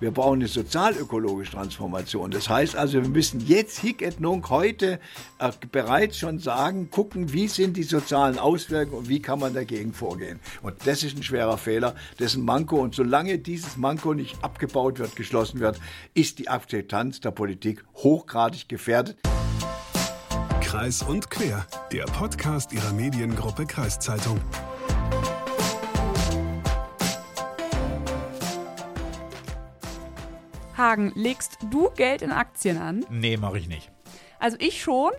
Wir brauchen eine sozialökologische Transformation. Das heißt also, wir müssen jetzt hic et nunc heute bereits schon sagen, gucken, wie sind die sozialen Auswirkungen und wie kann man dagegen vorgehen. Und das ist ein schwerer Fehler, das ist ein Manko. Und solange dieses Manko nicht abgebaut wird, geschlossen wird, ist die Akzeptanz der Politik hochgradig gefährdet. Kreis und Quer, der Podcast Ihrer Mediengruppe Kreiszeitung. Hagen, legst du Geld in Aktien an? Nee, mache ich nicht. Also ich schon.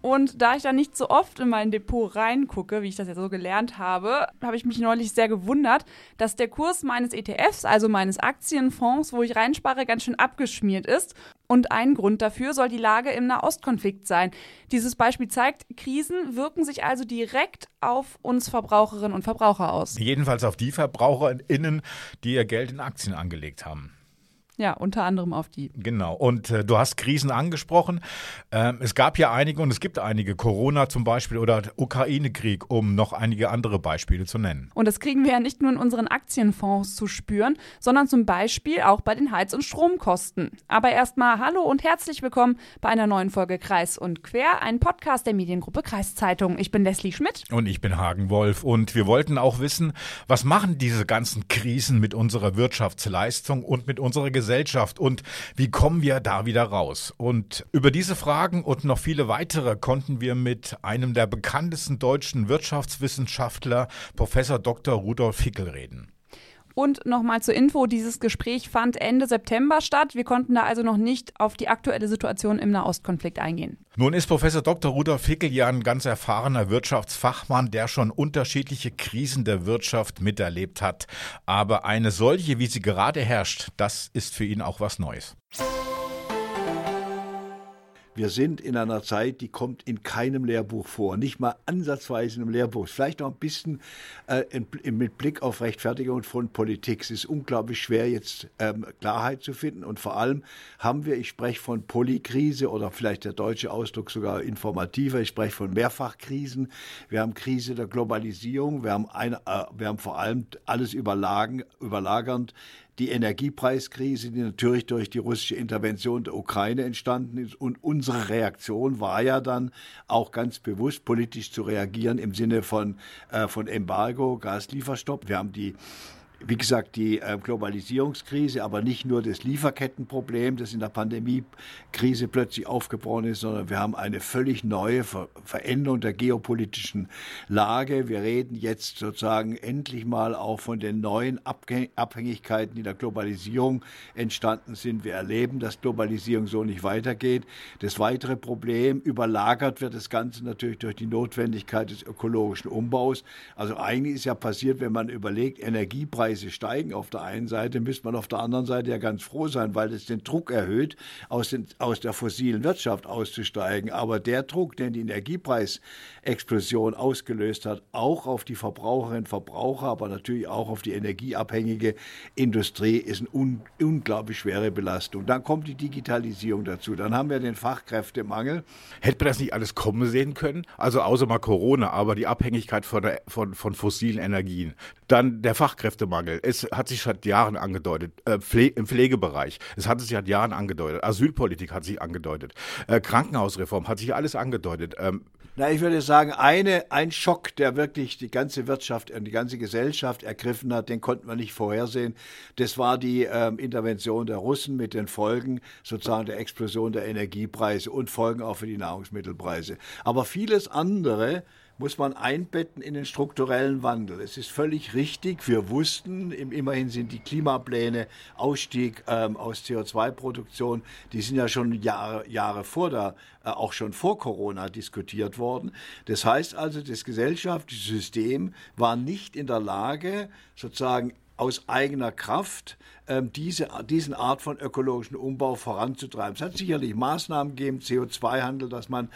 Und da ich da nicht so oft in mein Depot reingucke, wie ich das ja so gelernt habe, habe ich mich neulich sehr gewundert, dass der Kurs meines ETFs, also meines Aktienfonds, wo ich reinspare, ganz schön abgeschmiert ist. Und ein Grund dafür soll die Lage im Nahostkonflikt sein. Dieses Beispiel zeigt, Krisen wirken sich also direkt auf uns Verbraucherinnen und Verbraucher aus. Jedenfalls auf die VerbraucherInnen, die ihr Geld in Aktien angelegt haben. Ja, unter anderem auf die. Genau. Und du hast Krisen angesprochen. Es gab ja einige und es gibt einige. Corona zum Beispiel oder Ukraine-Krieg, um noch einige andere Beispiele zu nennen. Und das kriegen wir ja nicht nur in unseren Aktienfonds zu spüren, sondern zum Beispiel auch bei den Heiz- und Stromkosten. Aber erstmal hallo und herzlich willkommen bei einer neuen Folge Kreis und Quer, ein Podcast der Mediengruppe Kreiszeitung. Ich bin Leslie Schmidt. Und ich bin Hagen Wolf. Und wir wollten auch wissen, was machen diese ganzen Krisen mit unserer Wirtschaftsleistung und mit unserer Gesellschaft und wie kommen wir da wieder raus? Und über diese Fragen und noch viele weitere konnten wir mit einem der bekanntesten deutschen Wirtschaftswissenschaftler, Professor Dr. Rudolf Hickel, reden. Und nochmal zur Info, dieses Gespräch fand Ende September statt. Wir konnten da also noch nicht auf die aktuelle Situation im Nahostkonflikt eingehen. Nun ist Professor Dr. Rudolf Hickel ja ein ganz erfahrener Wirtschaftsfachmann, der schon unterschiedliche Krisen der Wirtschaft miterlebt hat. Aber eine solche, wie sie gerade herrscht, das ist für ihn auch was Neues. Wir sind in einer Zeit, die kommt in keinem Lehrbuch vor, nicht mal ansatzweise in einem Lehrbuch. Vielleicht noch ein bisschen mit Blick auf Rechtfertigung von Politik. Es ist unglaublich schwer, jetzt Klarheit zu finden. Und vor allem haben wir, ich spreche von Polykrise oder vielleicht der deutsche Ausdruck sogar informativer, ich spreche von Mehrfachkrisen. Wir haben Krise der Globalisierung, wir haben vor allem alles überlagernd. Die Energiepreiskrise, die natürlich durch die russische Intervention der Ukraine entstanden ist. Und unsere Reaktion war ja dann auch ganz bewusst, politisch zu reagieren im Sinne von Embargo, Gaslieferstopp. Wir haben die Globalisierungskrise, aber nicht nur das Lieferkettenproblem, das in der Pandemiekrise plötzlich aufgebrochen ist, sondern wir haben eine völlig neue Veränderung der geopolitischen Lage. Wir reden jetzt sozusagen endlich mal auch von den neuen Abhängigkeiten, die in der Globalisierung entstanden sind. Wir erleben, dass Globalisierung so nicht weitergeht. Das weitere Problem, überlagert wird das Ganze natürlich durch die Notwendigkeit des ökologischen Umbaus. Also eigentlich ist ja passiert, wenn man überlegt, Energiepreise steigen auf der einen Seite, müsste man auf der anderen Seite ja ganz froh sein, weil es den Druck erhöht, aus der fossilen Wirtschaft auszusteigen. Aber der Druck, den die Energiepreisexplosion ausgelöst hat, auch auf die Verbraucherinnen und Verbraucher, aber natürlich auch auf die energieabhängige Industrie, ist eine unglaublich schwere Belastung. Dann kommt die Digitalisierung dazu. Dann haben wir den Fachkräftemangel. Hätte man das nicht alles kommen sehen können? Also außer mal Corona, aber die Abhängigkeit von fossilen Energien. Dann der Fachkräftemangel. Es hat sich seit Jahren angedeutet. Im Pflegebereich. Es hat sich seit Jahren angedeutet. Asylpolitik hat sich angedeutet. Krankenhausreform hat sich alles angedeutet. Ich würde sagen, ein Schock, der wirklich die ganze Wirtschaft und die ganze Gesellschaft ergriffen hat, den konnten wir nicht vorhersehen. Das war die Intervention der Russen mit den Folgen sozusagen der Explosion der Energiepreise und Folgen auch für die Nahrungsmittelpreise. Aber vieles andere muss man einbetten in den strukturellen Wandel. Es ist völlig richtig, wir wussten, immerhin sind die Klimapläne, Ausstieg aus CO2-Produktion, die sind ja schon Jahre auch schon vor Corona diskutiert worden. Das heißt also, das gesellschaftliche System war nicht in der Lage, sozusagen aus eigener Kraft diesen Art von ökologischen Umbau voranzutreiben. Es hat sicherlich Maßnahmen gegeben, CO2-Handel, dass man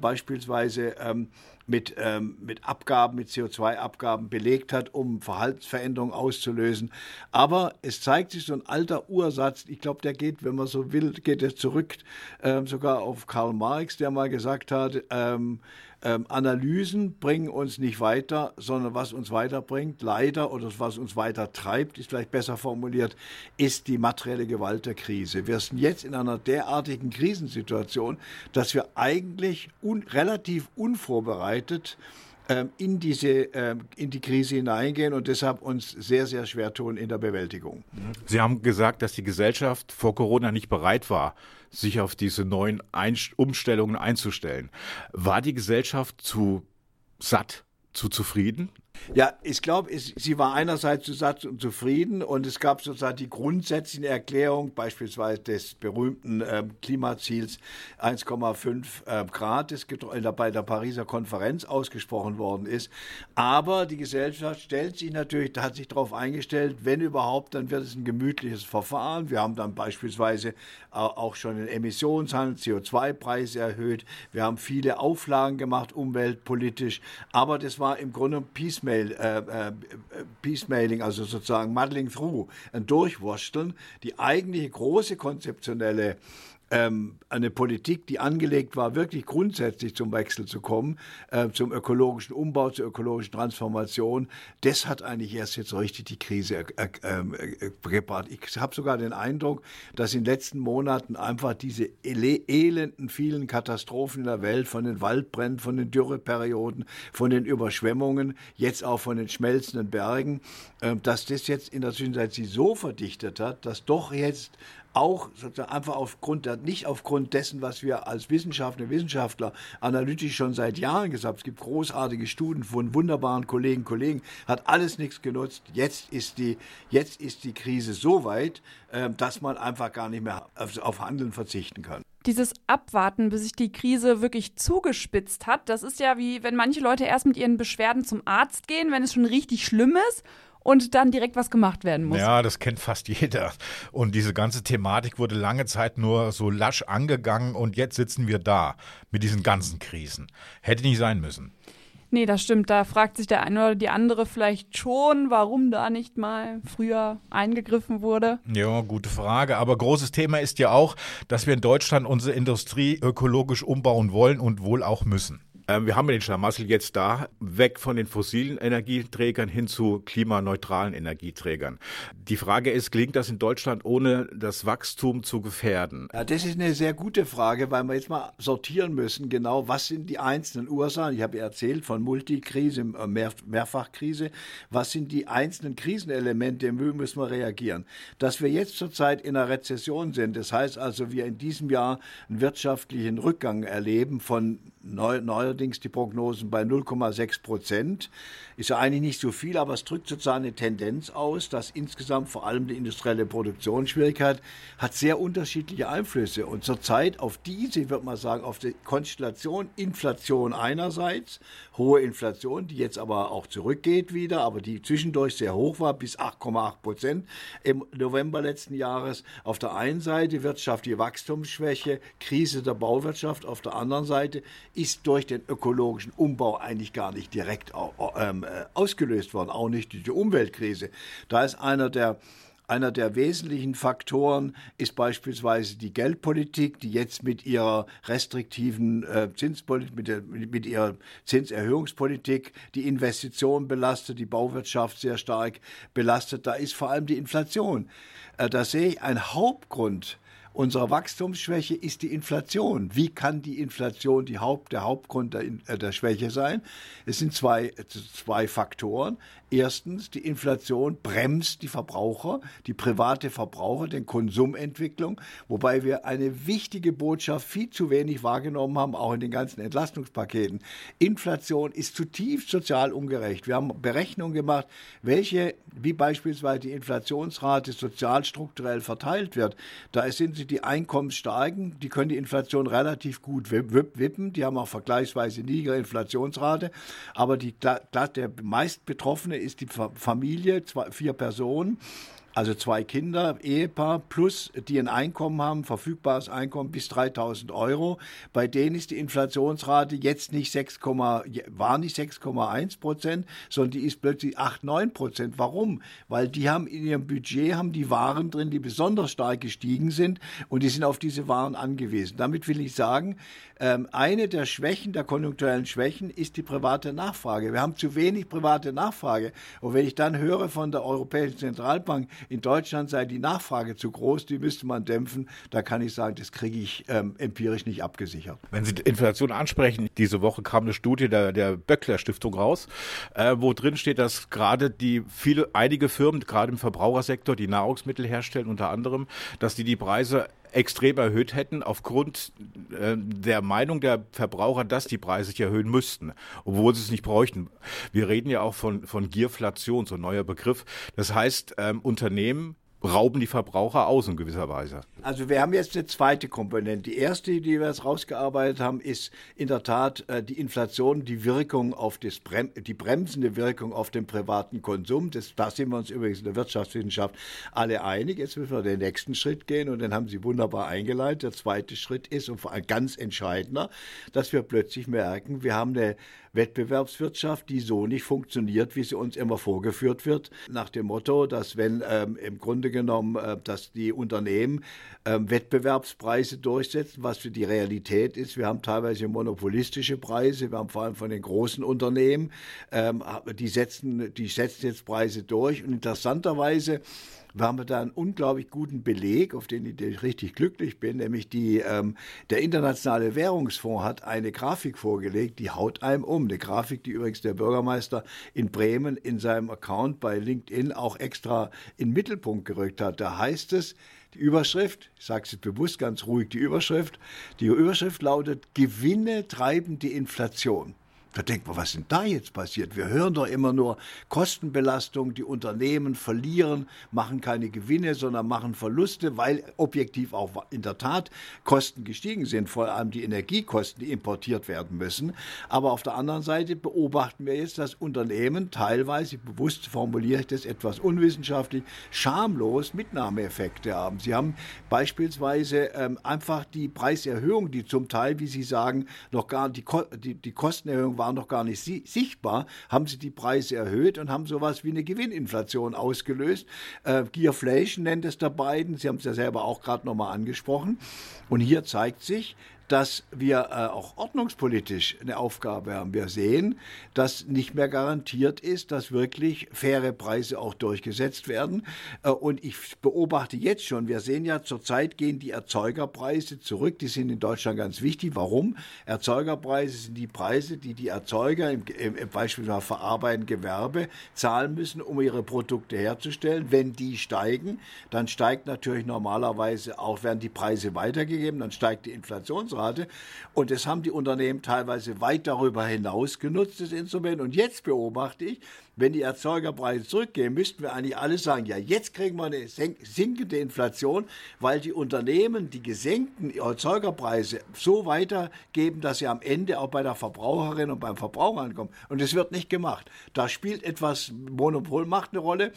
beispielsweise mit Abgaben, mit CO2-Abgaben belegt hat, um Verhaltensveränderungen auszulösen. Aber es zeigt sich so ein alter Ursatz, ich glaube, der geht, wenn man so will, geht er zurück sogar auf Karl Marx, der mal gesagt hat, Analysen bringen uns nicht weiter, sondern was uns weiterbringt, leider, oder was uns weiter treibt, ist vielleicht besser formuliert, ist die materielle Gewalt der Krise. Wir sind jetzt in einer derartigen Krisensituation, dass wir eigentlich relativ unvorbereitet in die Krise hineingehen und deshalb uns sehr, sehr schwer tun in der Bewältigung. Sie haben gesagt, dass die Gesellschaft vor Corona nicht bereit war, sich auf diese neuen Umstellungen einzustellen. War die Gesellschaft zu satt, zu zufrieden? Ja, ich glaube, sie war einerseits zu satt und zufrieden und es gab sozusagen die grundsätzliche Erklärung, beispielsweise des berühmten Klimaziels 1,5 Grad, das bei der Pariser Konferenz ausgesprochen worden ist. Aber die Gesellschaft hat sich darauf eingestellt, wenn überhaupt, dann wird es ein gemütliches Verfahren. Wir haben dann beispielsweise auch schon den Emissionshandel, CO2-Preise erhöht. Wir haben viele Auflagen gemacht, umweltpolitisch. Aber das war im Grunde Piecemealing, also sozusagen muddling through, ein Durchwurschteln. Die eigentliche große konzeptionelle eine Politik, die angelegt war, wirklich grundsätzlich zum Wechsel zu kommen, zum ökologischen Umbau, zur ökologischen Transformation, das hat eigentlich erst jetzt richtig die Krise gebracht. Ich habe sogar den Eindruck, dass in den letzten Monaten einfach diese elenden vielen Katastrophen in der Welt, von den Waldbränden, von den Dürreperioden, von den Überschwemmungen, jetzt auch von den schmelzenden Bergen, dass das jetzt in der Zwischenzeit sich so verdichtet hat, dass doch jetzt auch sozusagen einfach nicht aufgrund dessen, was wir als Wissenschaftler analytisch schon seit Jahren gesagt haben, es gibt großartige Studien von wunderbaren Kollegen, hat alles nichts genutzt. Jetzt ist die Krise so weit, dass man einfach gar nicht mehr auf Handeln verzichten kann. Dieses Abwarten, bis sich die Krise wirklich zugespitzt hat, das ist ja wie, wenn manche Leute erst mit ihren Beschwerden zum Arzt gehen, wenn es schon richtig schlimm ist. Und dann direkt was gemacht werden muss. Ja, das kennt fast jeder. Und diese ganze Thematik wurde lange Zeit nur so lasch angegangen. Und jetzt sitzen wir da mit diesen ganzen Krisen. Hätte nicht sein müssen. Nee, das stimmt. Da fragt sich der eine oder die andere vielleicht schon, warum da nicht mal früher eingegriffen wurde. Ja, gute Frage. Aber großes Thema ist ja auch, dass wir in Deutschland unsere Industrie ökologisch umbauen wollen und wohl auch müssen. Wir haben den Schlamassel jetzt da, weg von den fossilen Energieträgern hin zu klimaneutralen Energieträgern. Die Frage ist, gelingt das in Deutschland, ohne das Wachstum zu gefährden? Ja, das ist eine sehr gute Frage, weil wir jetzt mal sortieren müssen, genau, was sind die einzelnen Ursachen? Ich habe ja erzählt von Multikrise, Mehrfachkrise. Was sind die einzelnen Krisenelemente, müssen wir reagieren? Dass wir jetzt zurzeit in einer Rezession sind, das heißt also, wir in diesem Jahr einen wirtschaftlichen Rückgang erleben von neuerdings die Prognosen bei 0,6%. Ist ja eigentlich nicht so viel, aber es drückt sozusagen eine Tendenz aus, dass insgesamt vor allem die industrielle Produktionsschwierigkeit hat sehr unterschiedliche Einflüsse. Und zurzeit auf diese, würde man sagen, auf die Konstellation Inflation einerseits, hohe Inflation, die jetzt aber auch zurückgeht wieder, aber die zwischendurch sehr hoch war, bis 8,8% im November letzten Jahres. Auf der einen Seite wirtschaftliche Wachstumsschwäche, Krise der Bauwirtschaft, auf der anderen Seite ist durch den ökologischen Umbau eigentlich gar nicht direkt ausgelöst worden, auch nicht die Umweltkrise. Da ist einer der wesentlichen Faktoren ist beispielsweise die Geldpolitik, die jetzt mit ihrer restriktiven Zinspolitik, mit ihrer Zinserhöhungspolitik die Investitionen belastet, die Bauwirtschaft sehr stark belastet. Da ist vor allem die Inflation. Da sehe ich einen Hauptgrund. Unsere Wachstumsschwäche ist die Inflation. Wie kann die Inflation der Hauptgrund der Schwäche sein? Es sind zwei Faktoren. Erstens, die Inflation bremst die private Verbraucher, den Konsumentwicklung, wobei wir eine wichtige Botschaft viel zu wenig wahrgenommen haben, auch in den ganzen Entlastungspaketen. Inflation ist zutiefst sozial ungerecht. Wir haben Berechnungen gemacht, wie beispielsweise die Inflationsrate sozial strukturell verteilt wird. Da sind die Einkommensstarken, die können die Inflation relativ gut wippen, die haben auch vergleichsweise niedrige Inflationsrate, aber der meist Betroffene ist die Familie, 4 Personen, Also 2 Kinder, Ehepaar plus die ein Einkommen haben, verfügbares Einkommen bis 3.000 Euro. Bei denen ist die Inflationsrate jetzt war nicht 6,1%, sondern die ist plötzlich 8,9%. Warum? Weil die haben in ihrem Budget Waren drin, die besonders stark gestiegen sind und die sind auf diese Waren angewiesen. Damit will ich sagen, eine der Schwächen, der konjunkturellen Schwächen, ist die private Nachfrage. Wir haben zu wenig private Nachfrage. Und wenn ich dann höre von der Europäischen Zentralbank, in Deutschland sei die Nachfrage zu groß, die müsste man dämpfen, da kann ich sagen, das kriege ich empirisch nicht abgesichert. Wenn Sie Inflation ansprechen, diese Woche kam eine Studie der Böckler-Stiftung raus, wo drin steht, dass gerade einige Firmen, gerade im Verbrauchersektor, die Nahrungsmittel herstellen unter anderem, dass die Preise extrem erhöht hätten, aufgrund der Meinung der Verbraucher, dass die Preise sich erhöhen müssten, obwohl sie es nicht bräuchten. Wir reden ja auch von Gierflation, so ein neuer Begriff. Das heißt, Unternehmen rauben die Verbraucher aus in gewisser Weise. Also wir haben jetzt eine zweite Komponente. Die erste, die wir jetzt rausgearbeitet haben, ist in der Tat die Inflation, die Wirkung auf die bremsende Wirkung auf den privaten Konsum. Da sind wir uns übrigens in der Wirtschaftswissenschaft alle einig. Jetzt müssen wir den nächsten Schritt gehen und den haben Sie wunderbar eingeleitet. Der zweite Schritt ist, und vor allem ganz entscheidender, dass wir plötzlich merken, wir haben eine Wettbewerbswirtschaft, die so nicht funktioniert, wie sie uns immer vorgeführt wird, nach dem Motto, dass wenn im Grunde genommen, dass die Unternehmen Wettbewerbspreise durchsetzen, was für die Realität ist. Wir haben teilweise monopolistische Preise, wir haben vor allem von den großen Unternehmen, die setzen jetzt Preise durch und interessanterweise haben wir da einen unglaublich guten Beleg, auf den ich richtig glücklich bin, nämlich der Internationale Währungsfonds hat eine Grafik vorgelegt, die haut einem um. Eine Grafik, die übrigens der Bürgermeister in Bremen in seinem Account bei LinkedIn auch extra in den Mittelpunkt gerückt hat. Da heißt es, die Überschrift, ich sage es jetzt bewusst ganz ruhig, die Überschrift lautet, Gewinne treiben die Inflation. Da denkt man, was ist denn da jetzt passiert? Wir hören doch immer nur Kostenbelastung, die Unternehmen verlieren, machen keine Gewinne, sondern machen Verluste, weil objektiv auch in der Tat Kosten gestiegen sind, vor allem die Energiekosten, die importiert werden müssen. Aber auf der anderen Seite beobachten wir jetzt, dass Unternehmen teilweise, bewusst formuliere ich das etwas unwissenschaftlich, schamlos Mitnahmeeffekte haben. Sie haben beispielsweise einfach die Preiserhöhung, die zum Teil, wie Sie sagen, noch gar die Kostenerhöhung war noch gar nicht sichtbar, haben sie die Preise erhöht und haben sowas wie eine Gewinninflation ausgelöst. Gierflation nennt es der Biden, Sie haben es ja selber auch gerade nochmal angesprochen. Und hier zeigt sich, dass wir auch ordnungspolitisch eine Aufgabe haben. Wir sehen, dass nicht mehr garantiert ist, dass wirklich faire Preise auch durchgesetzt werden. Und ich beobachte jetzt schon, wir sehen ja, zurzeit gehen die Erzeugerpreise zurück. Die sind in Deutschland ganz wichtig. Warum? Erzeugerpreise sind die Preise, die die Erzeuger im beispielsweise verarbeitenden Gewerbe zahlen müssen, um ihre Produkte herzustellen. Wenn die steigen, dann steigt natürlich normalerweise auch, werden die Preise weitergegeben, dann steigt die Inflationsrate. Und das haben die Unternehmen teilweise weit darüber hinaus genutzt, das Instrument. Und jetzt beobachte ich, wenn die Erzeugerpreise zurückgehen, müssten wir eigentlich alle sagen, ja, jetzt kriegen wir eine sinkende Inflation, weil die Unternehmen die gesenkten Erzeugerpreise so weitergeben, dass sie am Ende auch bei der Verbraucherin und beim Verbraucher ankommen. Und das wird nicht gemacht. Da spielt etwas Monopolmacht eine Rolle.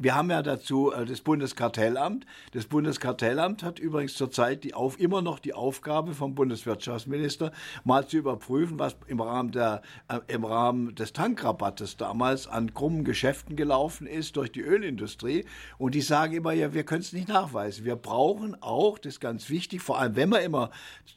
Wir haben ja dazu das Bundeskartellamt. Das Bundeskartellamt hat übrigens zurzeit immer noch die Aufgabe vom Bundeswirtschaftsminister, mal zu überprüfen, was im Rahmen des Tankrabattes damals an krummen Geschäften gelaufen ist durch die Ölindustrie. Und die sagen immer, ja, wir können es nicht nachweisen. Wir brauchen auch, das ist ganz wichtig, vor allem wenn wir immer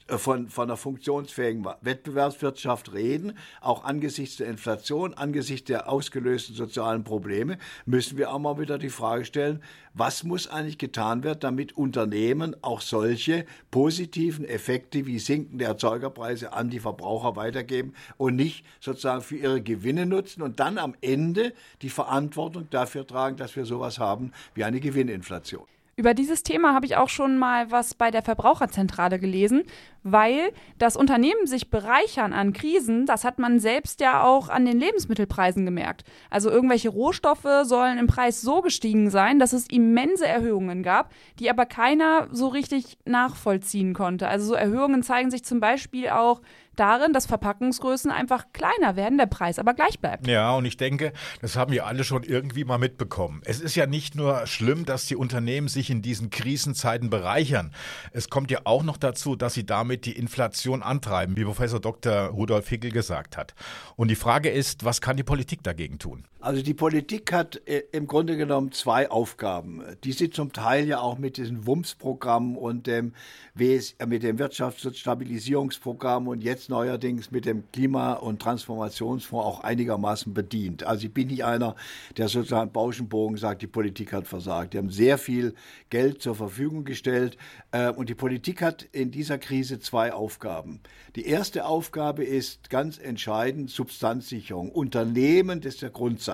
von einer funktionsfähigen Wettbewerbswirtschaft reden, auch angesichts der Inflation, angesichts der ausgelösten sozialen Probleme, müssen wir auch mal wieder die Frage stellen, was muss eigentlich getan werden, damit Unternehmen auch solche positiven Effekte wie sinkende Erzeugerpreise an die Verbraucher weitergeben und nicht sozusagen für ihre Gewinne nutzen und dann am Ende die Verantwortung dafür tragen, dass wir sowas haben wie eine Gewinninflation. Über dieses Thema habe ich auch schon mal was bei der Verbraucherzentrale gelesen, weil das Unternehmen sich bereichern an Krisen, das hat man selbst ja auch an den Lebensmittelpreisen gemerkt. Also irgendwelche Rohstoffe sollen im Preis so gestiegen sein, dass es immense Erhöhungen gab, die aber keiner so richtig nachvollziehen konnte. Also so Erhöhungen zeigen sich zum Beispiel auch darin, dass Verpackungsgrößen einfach kleiner werden, der Preis aber gleich bleibt. Ja, und ich denke, das haben wir alle schon irgendwie mal mitbekommen. Es ist ja nicht nur schlimm, dass die Unternehmen sich in diesen Krisenzeiten bereichern. Es kommt ja auch noch dazu, dass sie damit die Inflation antreiben, wie Professor Dr. Rudolf Hickel gesagt hat. Und die Frage ist, was kann die Politik dagegen tun? Also die Politik hat im Grunde genommen zwei Aufgaben, die sie zum Teil ja auch mit diesen WUMS-Programmen und mit dem Wirtschafts- und Stabilisierungsprogramm und jetzt neuerdings mit dem Klima- und Transformationsfonds auch einigermaßen bedient. Also ich bin nicht einer, der sozusagen Bauschenbogen sagt, die Politik hat versagt. Die haben sehr viel Geld zur Verfügung gestellt und die Politik hat in dieser Krise zwei Aufgaben. Die erste Aufgabe ist ganz entscheidend Substanzsicherung. Unternehmen, das ist der Grundsatz.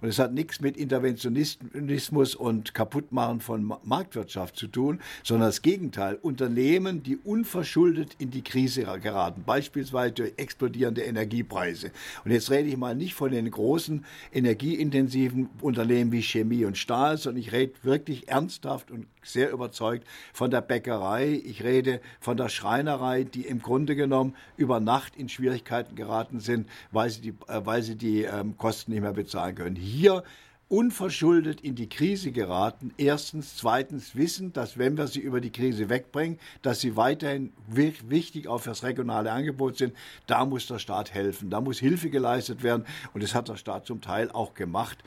Und es hat nichts mit Interventionismus und Kaputtmachen von Marktwirtschaft zu tun, sondern das Gegenteil. Unternehmen, die unverschuldet in die Krise geraten, beispielsweise durch explodierende Energiepreise. Und jetzt rede ich mal nicht von den großen energieintensiven Unternehmen wie Chemie und Stahl, sondern ich rede wirklich ernsthaft und sehr überzeugt von der Bäckerei. Ich rede von der Schreinerei, die im Grunde genommen über Nacht in Schwierigkeiten geraten sind, weil sie die Kosten nicht mehr bezahlen können. Hier unverschuldet in die Krise geraten, erstens, zweitens wissen, dass wenn wir sie über die Krise wegbringen, dass sie weiterhin wichtig auch fürs regionale Angebot sind, da muss der Staat helfen, da muss Hilfe geleistet werden und das hat der Staat zum Teil auch gemacht,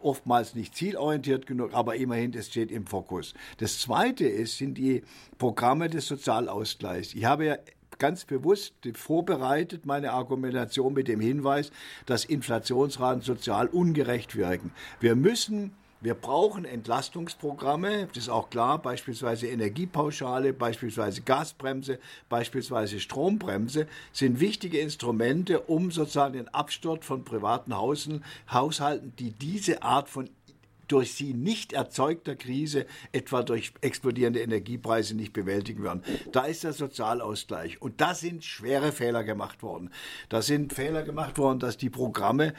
oftmals nicht zielorientiert genug, aber immerhin, das steht im Fokus. Das Zweite sind die Programme des Sozialausgleichs. Ich habe ja ganz bewusst vorbereitet meine Argumentation mit dem Hinweis, dass Inflationsraten sozial ungerecht wirken. Wir brauchen Entlastungsprogramme, das ist auch klar, beispielsweise Energiepauschale, beispielsweise Gasbremse, beispielsweise Strombremse, sind wichtige Instrumente, um sozusagen den Absturz von privaten Haushalten, die diese Art von durch sie nicht erzeugter Krise, etwa durch explodierende Energiepreise, nicht bewältigen werden. Da ist der Sozialausgleich. Und da sind schwere Fehler gemacht worden. Da sind Fehler gemacht worden, dass die Programme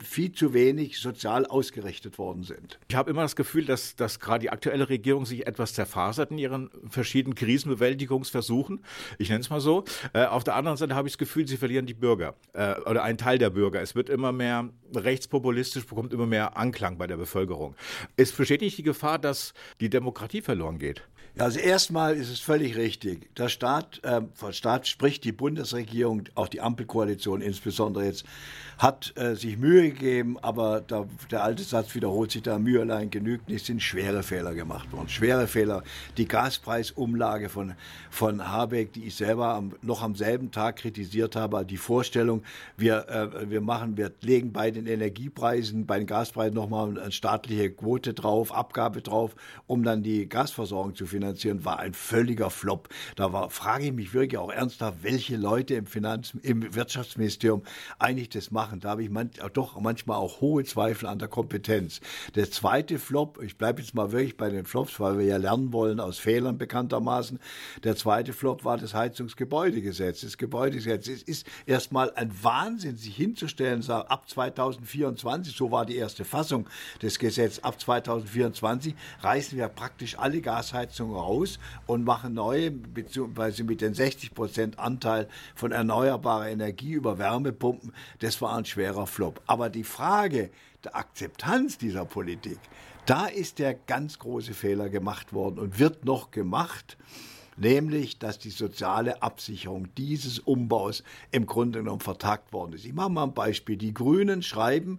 viel zu wenig sozial ausgerichtet worden sind. Ich habe immer das Gefühl, dass gerade die aktuelle Regierung sich etwas zerfasert in ihren verschiedenen Krisenbewältigungsversuchen. Ich nenne es mal so. Auf der anderen Seite habe ich das Gefühl, sie verlieren die Bürger oder einen Teil der Bürger. Es wird immer mehr rechtspopulistisch, bekommt immer mehr Anklang bei der Bevölkerung. Es besteht nicht die Gefahr, dass die Demokratie verloren geht? Also erstmal ist es völlig richtig. Vom Staat spricht die Bundesregierung, auch die Ampelkoalition insbesondere jetzt, hat sich Mühe gegeben, aber der alte Satz wiederholt sich da, Mühe allein genügt nicht, sind schwere Fehler gemacht worden. Schwere Fehler. Die Gaspreisumlage von Habeck, die ich selber noch am selben Tag kritisiert habe, die Vorstellung, wir legen bei den Energiepreisen, bei den Gaspreisen nochmal eine staatliche Quote drauf, Abgabe drauf, um dann die Gasversorgung zu finanzieren. War ein völliger Flop. Frage ich mich wirklich auch ernsthaft, welche Leute im Wirtschaftsministerium eigentlich das machen. Da habe ich manchmal auch hohe Zweifel an der Kompetenz. Der zweite Flop, ich bleibe jetzt mal wirklich bei den Flops, weil wir ja lernen wollen aus Fehlern bekanntermaßen. Der zweite Flop war das Heizungsgebäudegesetz. Das Gebäudegesetz, es ist erstmal ein Wahnsinn, sich hinzustellen, ab 2024, so war die erste Fassung des Gesetzes, ab 2024 reißen wir praktisch alle Gasheizungen raus und machen neue, beziehungsweise mit den 60% Anteil von erneuerbarer Energie über Wärmepumpen, das war ein schwerer Flop. Aber die Frage der Akzeptanz dieser Politik, da ist der ganz große Fehler gemacht worden und wird noch gemacht, nämlich, dass die soziale Absicherung dieses Umbaus im Grunde genommen vertagt worden ist. Ich mache mal ein Beispiel. Die Grünen schreiben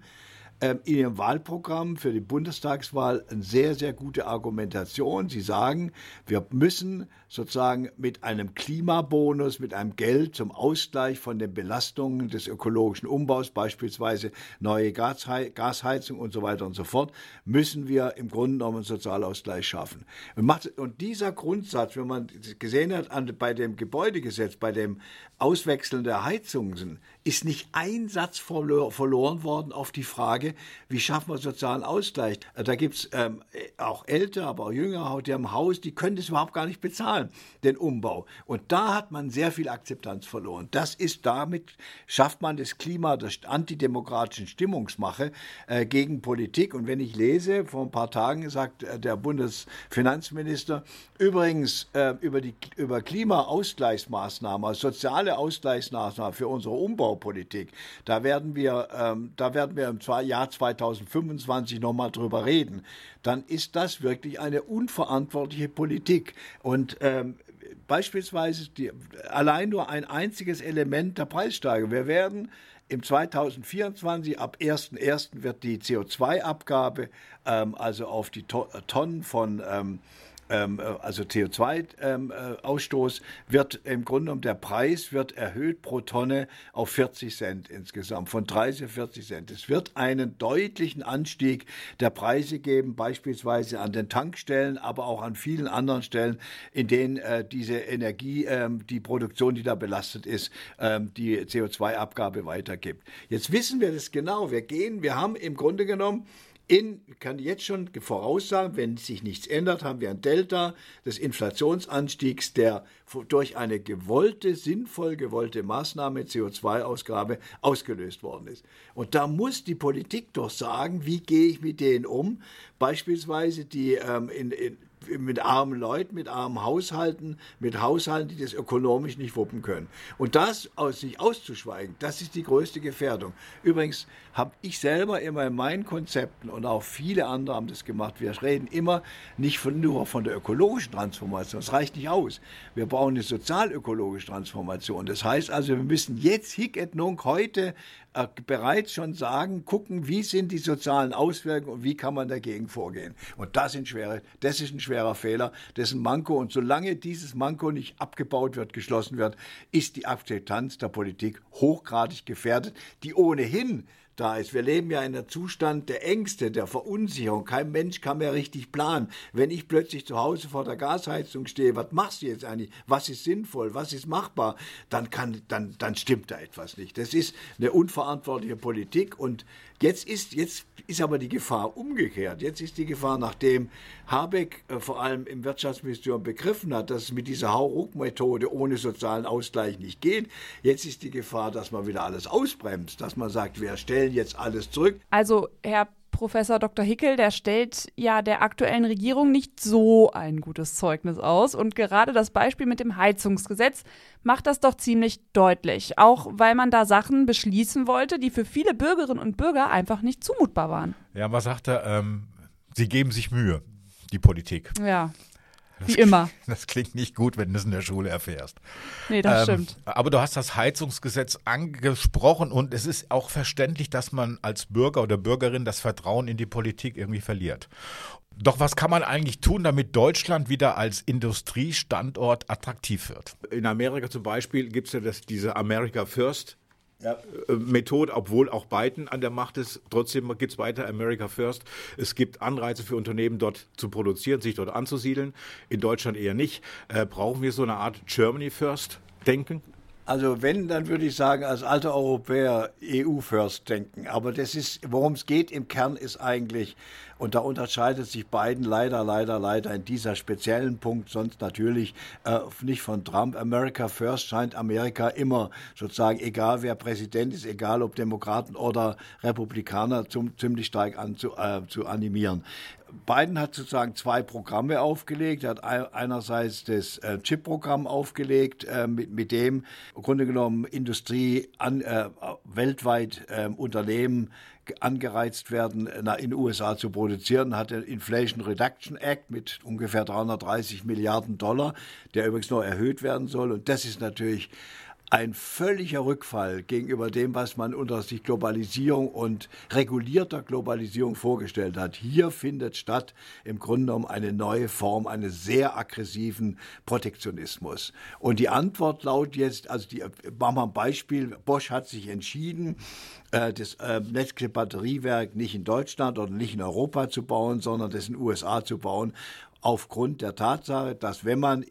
in ihrem Wahlprogramm für die Bundestagswahl eine sehr, sehr gute Argumentation. Sie sagen, wir müssen sozusagen mit einem Klimabonus, mit einem Geld zum Ausgleich von den Belastungen des ökologischen Umbaus, beispielsweise neue Gasheizung und so weiter und so fort, müssen wir im Grunde genommen einen Sozialausgleich schaffen. Und dieser Grundsatz, wenn man gesehen hat bei dem Gebäudegesetz, bei dem Auswechseln der Heizungen, ist nicht ein Satz verloren worden auf die Frage, Frage, wie schaffen wir sozialen Ausgleich? Da gibt es auch Ältere, aber auch Jüngere, die haben Haus, die können das überhaupt gar nicht bezahlen, den Umbau. Und da hat man sehr viel Akzeptanz verloren. Das ist, damit schafft man das Klima der antidemokratischen Stimmungsmache gegen Politik. Und wenn ich lese, vor ein paar Tagen sagt der Bundesfinanzminister, übrigens über Klimaausgleichsmaßnahmen, soziale Ausgleichsmaßnahmen für unsere Umbaupolitik, da werden wir im Jahr 2025 nochmal drüber reden. Dann ist das wirklich eine unverantwortliche Politik. Und beispielsweise allein nur ein einziges Element der Preissteigerung. Wir werden im 2024, ab 1.1. wird die CO2-Abgabe, also auf die Tonnen von also CO2-Ausstoß, wird im Grunde genommen, der Preis wird erhöht pro Tonne auf 40 Cent insgesamt, von 30 auf 40 Cent. Es wird einen deutlichen Anstieg der Preise geben, beispielsweise an den Tankstellen, aber auch an vielen anderen Stellen, in denen diese Energie, die Produktion, die da belastet ist, die CO2-Abgabe weitergibt. Jetzt wissen wir das genau. Wir haben im Grunde genommen, ich kann jetzt schon voraussagen, wenn sich nichts ändert, haben wir ein Delta des Inflationsanstiegs, der durch eine gewollte, sinnvoll gewollte Maßnahme CO2-Ausgabe ausgelöst worden ist. Und da muss die Politik doch sagen, wie gehe ich mit denen um? Beispielsweise die mit armen Leuten, mit armen Haushalten, mit Haushalten, die das ökonomisch nicht wuppen können. Und das sich auszuschweigen, das ist die größte Gefährdung. Übrigens habe ich selber immer in meinen Konzepten, und auch viele andere haben das gemacht, wir reden immer nicht nur von der ökologischen Transformation, das reicht nicht aus. Wir brauchen eine sozialökologische Transformation. Das heißt also, wir müssen jetzt hic et nunc heute bereits schon sagen, gucken, wie sind die sozialen Auswirkungen und wie kann man dagegen vorgehen. Und das ist ein schwerer Fehler, das ist ein Manko. Und solange dieses Manko nicht abgebaut wird, geschlossen wird, ist die Akzeptanz der Politik hochgradig gefährdet, die ohnehin da ist. Wir leben ja in einem Zustand der Ängste, der Verunsicherung. Kein Mensch kann mehr richtig planen. Wenn ich plötzlich zu Hause vor der Gasheizung stehe, was machst du jetzt eigentlich? Was ist sinnvoll? Was ist machbar? Dann stimmt da etwas nicht. Das ist eine unverantwortliche Politik. Und jetzt ist aber die Gefahr umgekehrt. Jetzt ist die Gefahr, nachdem Habeck vor allem im Wirtschaftsministerium begriffen hat, dass es mit dieser Hauruck-Methode ohne sozialen Ausgleich nicht geht, jetzt ist die Gefahr, dass man wieder alles ausbremst, dass man sagt, wir stellen jetzt alles zurück. Also Herr Professor Dr. Hickel, der stellt ja der aktuellen Regierung nicht so ein gutes Zeugnis aus. Und gerade das Beispiel mit dem Heizungsgesetz macht das doch ziemlich deutlich. Auch weil man da Sachen beschließen wollte, die für viele Bürgerinnen und Bürger einfach nicht zumutbar waren. Ja, was sagt er? Sie geben sich Mühe, die Politik. Ja, wie immer. Das klingt nicht gut, wenn du es in der Schule erfährst. Nee, das stimmt. Aber du hast das Heizungsgesetz angesprochen und es ist auch verständlich, dass man als Bürger oder Bürgerin das Vertrauen in die Politik irgendwie verliert. Doch was kann man eigentlich tun, damit Deutschland wieder als Industriestandort attraktiv wird? In Amerika zum Beispiel gibt es ja diese America First Methode, obwohl auch Biden an der Macht ist, trotzdem gibt es weiter America First. Es gibt Anreize für Unternehmen, dort zu produzieren, sich dort anzusiedeln. In Deutschland eher nicht. Brauchen wir so eine Art Germany First denken? Also wenn, dann würde ich sagen, als alter Europäer EU First denken. Aber das ist, worum es geht im Kern ist eigentlich, und da unterscheidet sich Biden leider in dieser speziellen Punkt, sonst natürlich nicht von Trump. America First scheint Amerika immer sozusagen, egal wer Präsident ist, egal ob Demokraten oder Republikaner, ziemlich stark zu animieren. Biden hat sozusagen zwei Programme aufgelegt. Er hat einerseits das Chip-Programm aufgelegt, mit dem im Grunde genommen Industrie weltweit Unternehmen angereizt werden, in den USA zu produzieren, hat der Inflation Reduction Act mit ungefähr $330 Milliarden, der übrigens noch erhöht werden soll. Und das ist natürlich ein völliger Rückfall gegenüber dem, was man unter sich Globalisierung und regulierter Globalisierung vorgestellt hat. Hier findet statt im Grunde genommen eine neue Form eines sehr aggressiven Protektionismus. Und die Antwort laut jetzt, machen wir ein Beispiel, Bosch hat sich entschieden, das letzte Batteriewerk nicht in Deutschland oder nicht in Europa zu bauen, sondern das in den USA zu bauen. aufgrund der Tatsache, dass wenn man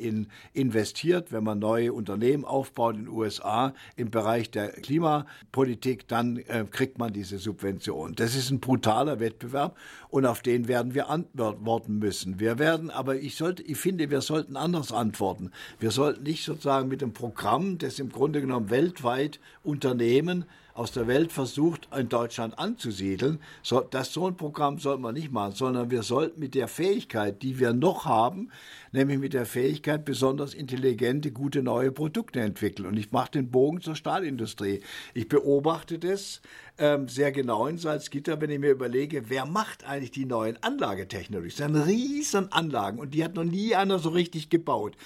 investiert, wenn man neue Unternehmen aufbaut in den USA im Bereich der Klimapolitik, dann kriegt man diese Subvention. Das ist ein brutaler Wettbewerb und auf den werden wir antworten müssen. Wir werden, aber ich finde, wir sollten anders antworten. Wir sollten nicht sozusagen mit dem Programm, das im Grunde genommen weltweit Unternehmen aus der Welt versucht, in Deutschland anzusiedeln. So ein Programm sollte man nicht machen, sondern wir sollten mit der Fähigkeit, die wir noch haben, nämlich mit der Fähigkeit, besonders intelligente, gute neue Produkte entwickeln. Und ich mache den Bogen zur Stahlindustrie. Ich beobachte das sehr genau in Salzgitter, wenn ich mir überlege, wer macht eigentlich die neuen Anlagetechnologien. Das sind riesen Anlagen und die hat noch nie einer so richtig gebaut.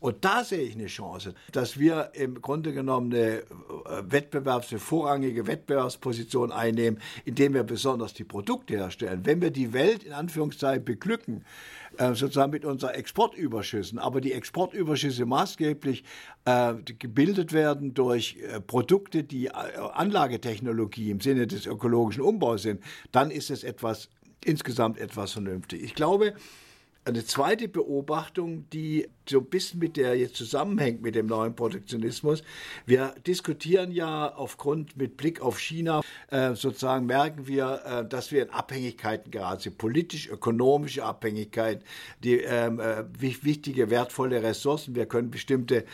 Und da sehe ich eine Chance, dass wir im Grunde genommen eine vorrangige Wettbewerbsposition einnehmen, indem wir besonders die Produkte herstellen. Wenn wir die Welt in Anführungszeichen beglücken, sozusagen mit unseren Exportüberschüssen, aber die Exportüberschüsse maßgeblich gebildet werden durch Produkte, die Anlagetechnologie im Sinne des ökologischen Umbaus sind, dann ist es insgesamt etwas vernünftig. Ich glaube, eine zweite Beobachtung, die so ein bisschen mit der jetzt zusammenhängt mit dem neuen Protektionismus. Wir diskutieren ja mit Blick auf China, sozusagen merken wir, dass wir in Abhängigkeiten geraten sind. Politisch-ökonomische Abhängigkeit, die wichtige, wertvolle Ressourcen. Wir können bestimmte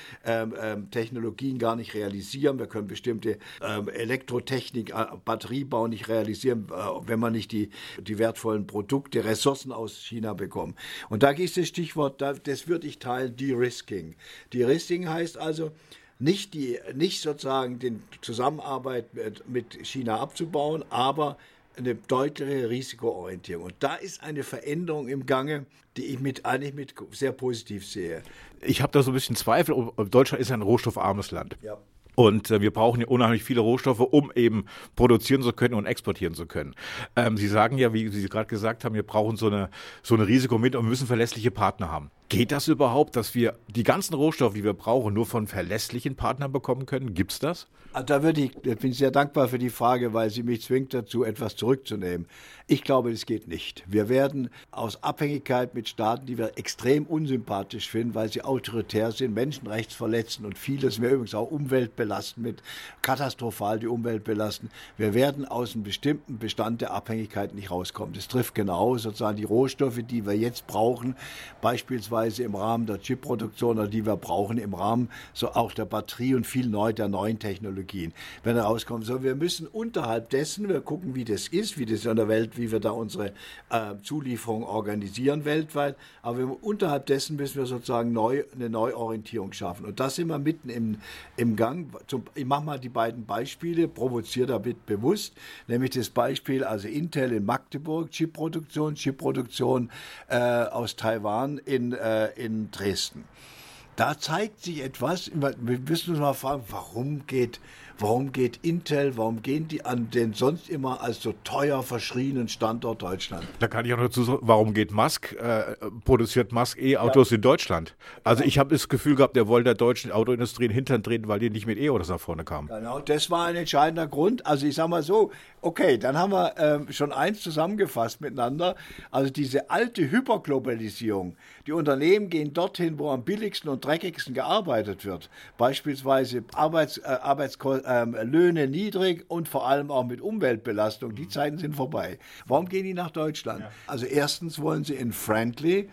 Technologien gar nicht realisieren. Wir können bestimmte Elektrotechnik, Batteriebau nicht realisieren, wenn man nicht die wertvollen Produkte, Ressourcen aus China bekommt. Und da ist das Stichwort, das würde ich teilen, De-Risking. De-Risking heißt also, nicht sozusagen die Zusammenarbeit mit China abzubauen, aber eine deutlichere Risikoorientierung. Und da ist eine Veränderung im Gange, die ich eigentlich sehr positiv sehe. Ich habe da so ein bisschen Zweifel. Deutschland ist ein rohstoffarmes Land. Ja. Und wir brauchen ja unheimlich viele Rohstoffe, um eben produzieren zu können und exportieren zu können. Sie sagen ja, wie Sie gerade gesagt haben, wir brauchen so eine Risikomitte und müssen verlässliche Partner haben. Geht das überhaupt, dass wir die ganzen Rohstoffe, die wir brauchen, nur von verlässlichen Partnern bekommen können? Gibt's das? Da bin ich sehr dankbar für die Frage, weil sie mich zwingt dazu, etwas zurückzunehmen. Ich glaube, das geht nicht. Wir werden aus Abhängigkeit mit Staaten, die wir extrem unsympathisch finden, weil sie autoritär sind, Menschenrechtsverletzend und vieles mehr, übrigens auch Umwelt belasten, katastrophal die Umwelt belasten. Wir werden aus einem bestimmten Bestand der Abhängigkeit nicht rauskommen. Das trifft genau sozusagen die Rohstoffe, die wir jetzt brauchen, beispielsweise im Rahmen der Chipproduktion oder die wir brauchen im Rahmen so auch der Batterie und viel der neuen Technologien, wenn er rauskommt. So, wir müssen unterhalb dessen, wir gucken, wie das ist, wie das in der Welt, wie wir da unsere Zulieferung organisieren weltweit, aber unterhalb dessen müssen wir sozusagen eine Neuorientierung schaffen. Und da sind wir mitten im Gang. Ich mache mal die beiden Beispiele, provoziere damit bewusst, nämlich das Beispiel, also Intel in Magdeburg, Chipproduktion aus Taiwan in Dresden. Da zeigt sich etwas, wir müssen uns mal fragen, warum geht Intel, warum gehen die an den sonst immer als so teuer verschrienen Standort Deutschland? Da kann ich auch noch dazu sagen, warum geht Musk, produziert Musk E-Autos in Deutschland? Also ich habe das Gefühl gehabt, der wollte der deutschen Autoindustrie in den Hintern treten, weil die nicht mit E-Autos nach vorne kamen. Genau, das war ein entscheidender Grund. Also ich sage mal so, okay, dann haben wir schon eins zusammengefasst miteinander. Also diese alte Hyperglobalisierung, die Unternehmen gehen dorthin, wo am billigsten und dreckigsten gearbeitet wird. Beispielsweise Löhne niedrig und vor allem auch mit Umweltbelastung. Die Zeiten sind vorbei. Warum gehen die nach Deutschland? Ja. Also erstens wollen sie in Friendly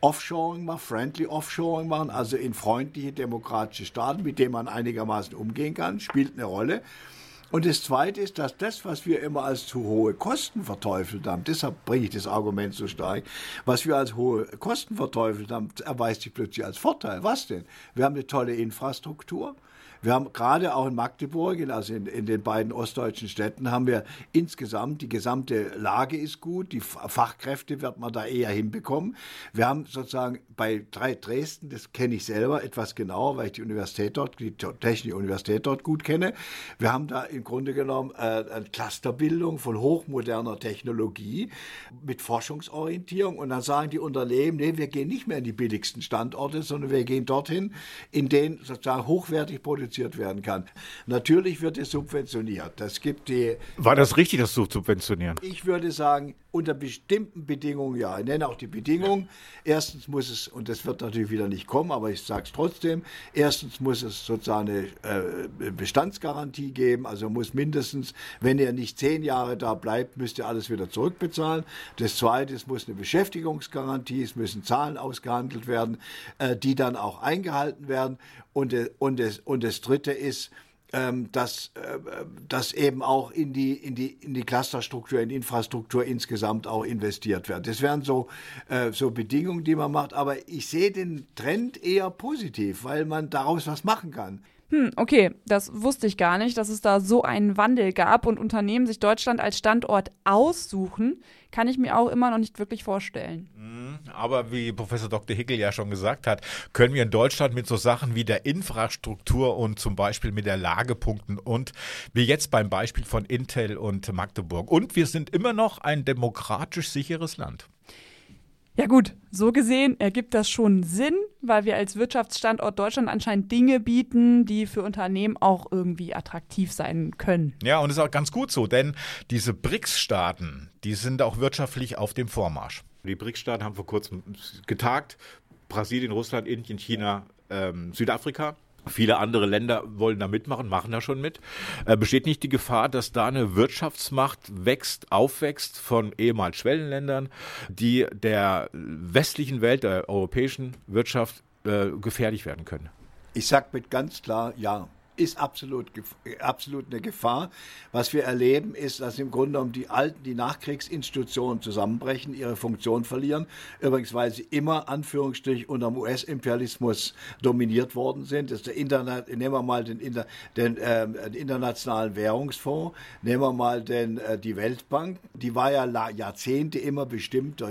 Offshoring machen, also in freundliche demokratische Staaten, mit denen man einigermaßen umgehen kann, spielt eine Rolle. Und das Zweite ist, dass das, was wir immer als zu hohe Kosten verteufelt haben, deshalb bringe ich das Argument so stark, was wir als hohe Kosten verteufelt haben, erweist sich plötzlich als Vorteil. Was denn? Wir haben eine tolle Infrastruktur. Wir haben gerade auch in Magdeburg, also in den beiden ostdeutschen Städten, haben wir insgesamt, die gesamte Lage ist gut, die Fachkräfte wird man da eher hinbekommen. Wir haben sozusagen bei Dresden, das kenne ich selber etwas genauer, weil ich die Technische Universität dort gut kenne. Wir haben da im Grunde genommen eine Clusterbildung von hochmoderner Technologie mit Forschungsorientierung. Und dann sagen die Unternehmen, nee, wir gehen nicht mehr in die billigsten Standorte, sondern wir gehen dorthin, in denen sozusagen hochwertig produziert subventioniert werden kann. Natürlich wird es subventioniert. Das gibt die. War das richtig, das zu subventionieren? Ich würde sagen, unter bestimmten Bedingungen ja. Ich nenne auch die Bedingungen. Ja. Erstens muss es, und das wird natürlich wieder nicht kommen, aber ich sage es trotzdem, erstens muss es sozusagen eine Bestandsgarantie geben. Also muss mindestens, wenn er nicht 10 Jahre da bleibt, müsst ihr alles wieder zurückbezahlen. Das Zweite, es muss eine Beschäftigungsgarantie, es müssen Zahlen ausgehandelt werden, die dann auch eingehalten werden. Und das Dritte ist, dass eben auch in die Clusterstruktur, in die Infrastruktur insgesamt auch investiert wird. Das wären so Bedingungen, die man macht. Aber ich sehe den Trend eher positiv, weil man daraus was machen kann. Okay, das wusste ich gar nicht, dass es da so einen Wandel gab und Unternehmen sich Deutschland als Standort aussuchen, kann ich mir auch immer noch nicht wirklich vorstellen. Aber wie Professor Dr. Hickel ja schon gesagt hat, können wir in Deutschland mit so Sachen wie der Infrastruktur und zum Beispiel mit der Lage punkten und wie jetzt beim Beispiel von Intel und Magdeburg. Und wir sind immer noch ein demokratisch sicheres Land. Ja gut, so gesehen ergibt das schon Sinn, weil wir als Wirtschaftsstandort Deutschland anscheinend Dinge bieten, die für Unternehmen auch irgendwie attraktiv sein können. Ja, und ist auch ganz gut so, denn diese BRICS-Staaten, die sind auch wirtschaftlich auf dem Vormarsch. Die BRICS-Staaten haben vor kurzem getagt, Brasilien, Russland, Indien, China, Südafrika. Viele andere Länder wollen da mitmachen, machen da schon mit. Besteht nicht die Gefahr, dass da eine Wirtschaftsmacht wächst, aufwächst von ehemals Schwellenländern, die der westlichen Welt, der europäischen Wirtschaft gefährlich werden können? Ich sage mit ganz klar, ja, ist absolut eine Gefahr. Was wir erleben, ist, dass im Grunde genommen die Nachkriegsinstitutionen zusammenbrechen, ihre Funktion verlieren. Übrigens, weil sie immer, Anführungsstrich, unter dem US-Imperialismus dominiert worden sind. Das ist nehmen wir mal den Internationalen Währungsfonds, nehmen wir mal die Weltbank. Die war ja Jahrzehnte immer bestimmt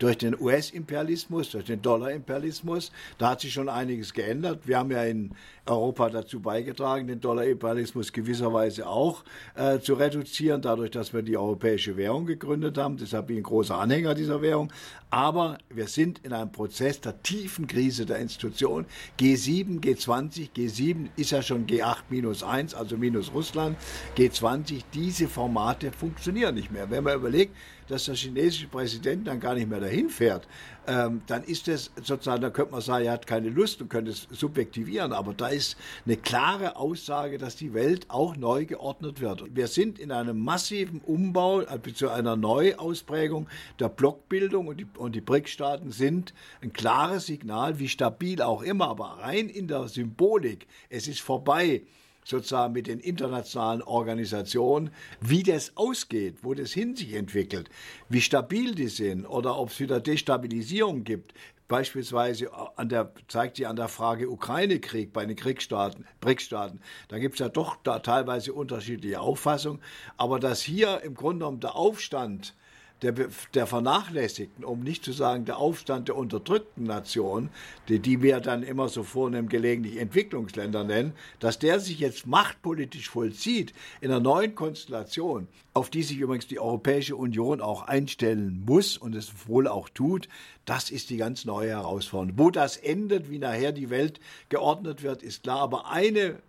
durch den US-Imperialismus, durch den Dollar-Imperialismus. Da hat sich schon einiges geändert. Wir haben ja in Europa dazu beigetragen, den Dollar-Imperialismus gewisserweise auch zu reduzieren, dadurch, dass wir die europäische Währung gegründet haben. Deshalb bin ich ein großer Anhänger dieser Währung. Aber wir sind in einem Prozess der tiefen Krise der Institutionen. G7, G20, G7 ist ja schon G8-1, also minus Russland. G20, diese Formate funktionieren nicht mehr. Wenn man überlegt, dass der chinesische Präsident dann gar nicht mehr dahin fährt, dann ist das sozusagen, da könnte man sagen, er hat keine Lust und könnte es subjektivieren, aber da ist eine klare Aussage, dass die Welt auch neu geordnet wird. Wir sind in einem massiven Umbau, zu einer Neuausprägung der Blockbildung und die BRICS-Staaten sind ein klares Signal, wie stabil auch immer, aber rein in der Symbolik, es ist vorbei, sozusagen mit den internationalen Organisationen, wie das ausgeht, wo das hin sich entwickelt, wie stabil die sind oder ob es wieder Destabilisierung gibt. Beispielsweise zeigt sich an der Frage Ukraine-Krieg bei den BRICS-Staaten. Da gibt es ja doch da teilweise unterschiedliche Auffassungen. Aber dass hier im Grunde genommen der Aufstand der Vernachlässigten, um nicht zu sagen der Aufstand der unterdrückten Nationen, die wir dann immer so vornehm gelegentlich Entwicklungsländer nennen, dass der sich jetzt machtpolitisch vollzieht in einer neuen Konstellation, auf die sich übrigens die Europäische Union auch einstellen muss und es wohl auch tut, das ist die ganz neue Herausforderung. Wo das endet, wie nachher die Welt geordnet wird, ist klar. Aber eine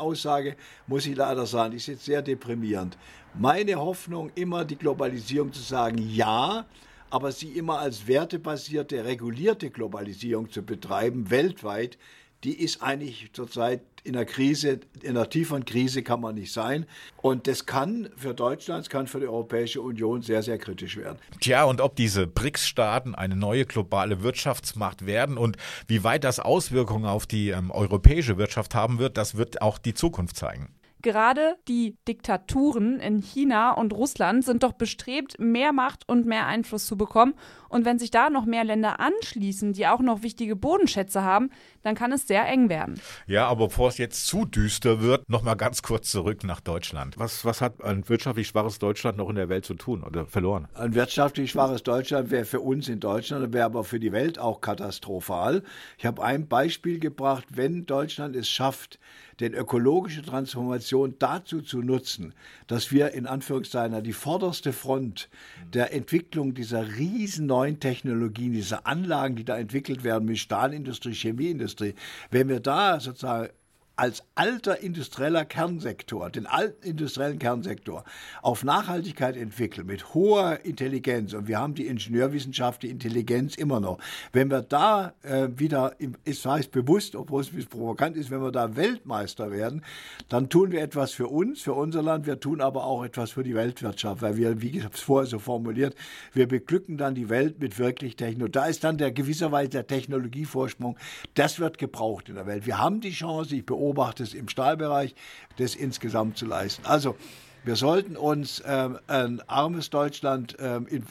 Aussage muss ich leider sagen, die ist jetzt sehr deprimierend. Meine Hoffnung, immer die Globalisierung zu sagen, ja, aber sie immer als wertebasierte, regulierte Globalisierung zu betreiben, weltweit, die ist eigentlich zurzeit in einer Krise, in einer tieferen Krise kann man nicht sein. Und das kann für Deutschland, das kann für die Europäische Union sehr, sehr kritisch werden. Tja, und ob diese BRICS-Staaten eine neue globale Wirtschaftsmacht werden und wie weit das Auswirkungen auf die europäische Wirtschaft haben wird, das wird auch die Zukunft zeigen. Gerade die Diktaturen in China und Russland sind doch bestrebt, mehr Macht und mehr Einfluss zu bekommen. Und wenn sich da noch mehr Länder anschließen, die auch noch wichtige Bodenschätze haben, dann kann es sehr eng werden. Ja, aber bevor es jetzt zu düster wird, nochmal ganz kurz zurück nach Deutschland. Was hat ein wirtschaftlich schwaches Deutschland noch in der Welt zu tun oder verloren? Ein wirtschaftlich schwaches Deutschland wäre für uns in Deutschland, wäre aber für die Welt auch katastrophal. Ich habe ein Beispiel gebracht, wenn Deutschland es schafft, den ökologische Transformation dazu zu nutzen, dass wir in Anführungszeichen die vorderste Front der Entwicklung dieser riesen neuen Technologien, dieser Anlagen, die da entwickelt werden mit Stahlindustrie, Chemieindustrie, wenn wir da sozusagen als alter industrieller Kernsektor, den alten industriellen Kernsektor, auf Nachhaltigkeit entwickeln, mit hoher Intelligenz, und wir haben die Ingenieurwissenschaft, die Intelligenz immer noch, wenn wir da wieder, es heißt bewusst, obwohl es ein bisschen provokant ist, wenn wir da Weltmeister werden, dann tun wir etwas für uns, für unser Land, wir tun aber auch etwas für die Weltwirtschaft, weil wir, wie ich es vorher so formuliert, wir beglücken dann die Welt mit wirklich Technologie. Da ist dann der gewisserweise der Technologievorsprung, das wird gebraucht in der Welt. Wir haben die Chance, ich beobachte es im Stahlbereich, das insgesamt zu leisten. Also wir sollten uns ein armes Deutschland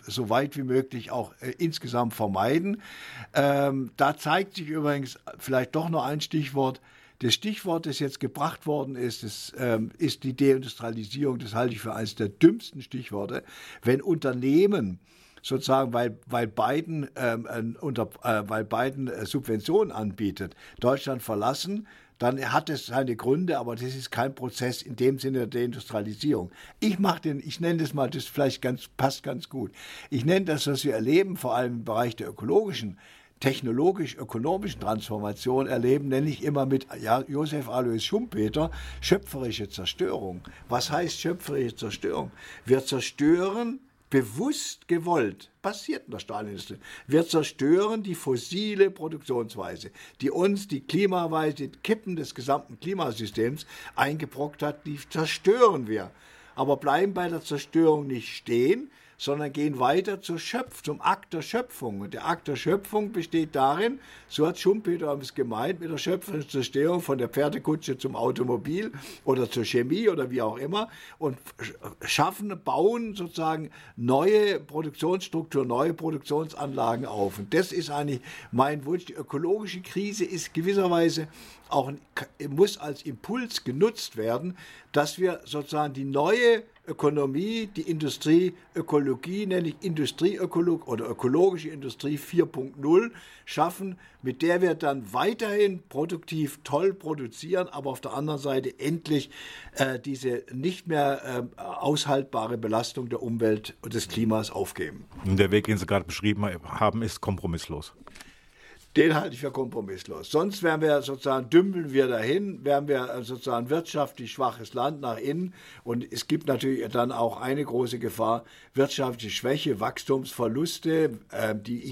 so weit wie möglich auch insgesamt vermeiden. Da zeigt sich übrigens vielleicht doch noch ein Stichwort. Das Stichwort, das jetzt gebracht worden ist, ist die Deindustrialisierung. Das halte ich für eines der dümmsten Stichworte. Wenn Unternehmen sozusagen, weil Biden Subventionen anbietet, Deutschland verlassen, dann hat es seine Gründe, aber das ist kein Prozess in dem Sinne der Deindustrialisierung. Ich nenne das, was wir erleben, vor allem im Bereich der ökologischen, technologisch-ökonomischen Transformation erleben, nenne ich immer mit Josef Alois Schumpeter schöpferische Zerstörung. Was heißt schöpferische Zerstörung? Wir zerstören bewusst gewollt, passiert in der Stahlindustrie, wir zerstören die fossile Produktionsweise, die uns die Klimaweise, die Kippen des gesamten Klimasystems eingebrockt hat, die zerstören wir. Aber bleiben bei der Zerstörung nicht stehen, sondern gehen weiter zum Akt der Schöpfung. Und der Akt der Schöpfung besteht darin, so hat Schumpeter es gemeint, mit der schöpferischen Zerstörung von der Pferdekutsche zum Automobil oder zur Chemie oder wie auch immer, und bauen sozusagen neue Produktionsstrukturen, neue Produktionsanlagen auf. Und das ist eigentlich mein Wunsch. Die ökologische Krise ist gewisserweise auch, muss als Impuls genutzt werden, dass wir sozusagen die neue Ökonomie, die Industrieökologie, nenne ich Industrieökolog oder ökologische Industrie 4.0 schaffen, mit der wir dann weiterhin produktiv toll produzieren, aber auf der anderen Seite endlich diese nicht mehr aushaltbare Belastung der Umwelt und des Klimas aufgeben. Und der Weg, den Sie gerade beschrieben haben, ist kompromisslos. Den halte ich für kompromisslos. Sonst wären wir sozusagen wirtschaftlich schwaches Land nach innen. Und es gibt natürlich dann auch eine große Gefahr, wirtschaftliche Schwäche, Wachstumsverluste,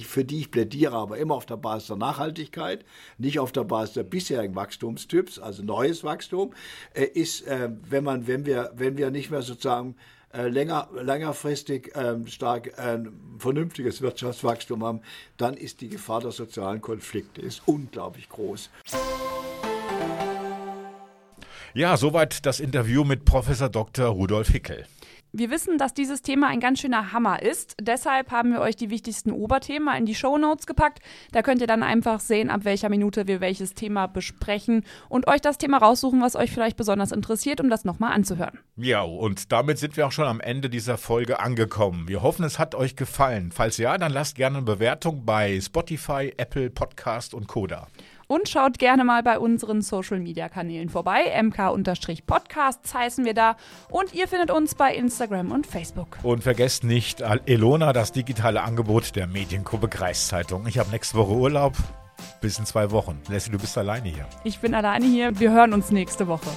für die ich plädiere, aber immer auf der Basis der Nachhaltigkeit, nicht auf der Basis der bisherigen Wachstumstyps, also neues Wachstum, wenn wir nicht mehr sozusagen längerfristig stark vernünftiges Wirtschaftswachstum haben, dann ist die Gefahr der sozialen Konflikte ist unglaublich groß. Ja, soweit das Interview mit Professor Dr. Rudolf Hickel. Wir wissen, dass dieses Thema ein ganz schöner Hammer ist. Deshalb haben wir euch die wichtigsten Oberthemen in die Shownotes gepackt. Da könnt ihr dann einfach sehen, ab welcher Minute wir welches Thema besprechen und euch das Thema raussuchen, was euch vielleicht besonders interessiert, um das nochmal anzuhören. Ja, und damit sind wir auch schon am Ende dieser Folge angekommen. Wir hoffen, es hat euch gefallen. Falls ja, dann lasst gerne eine Bewertung bei Spotify, Apple Podcast und Co. da. Und schaut gerne mal bei unseren Social-Media-Kanälen vorbei. MK-Podcasts heißen wir da. Und ihr findet uns bei Instagram und Facebook. Und vergesst nicht, Elona, das digitale Angebot der Mediengruppe Kreiszeitung. Ich habe nächste Woche Urlaub. Bis in 2 Wochen. Leslie, du bist alleine hier. Ich bin alleine hier. Wir hören uns nächste Woche.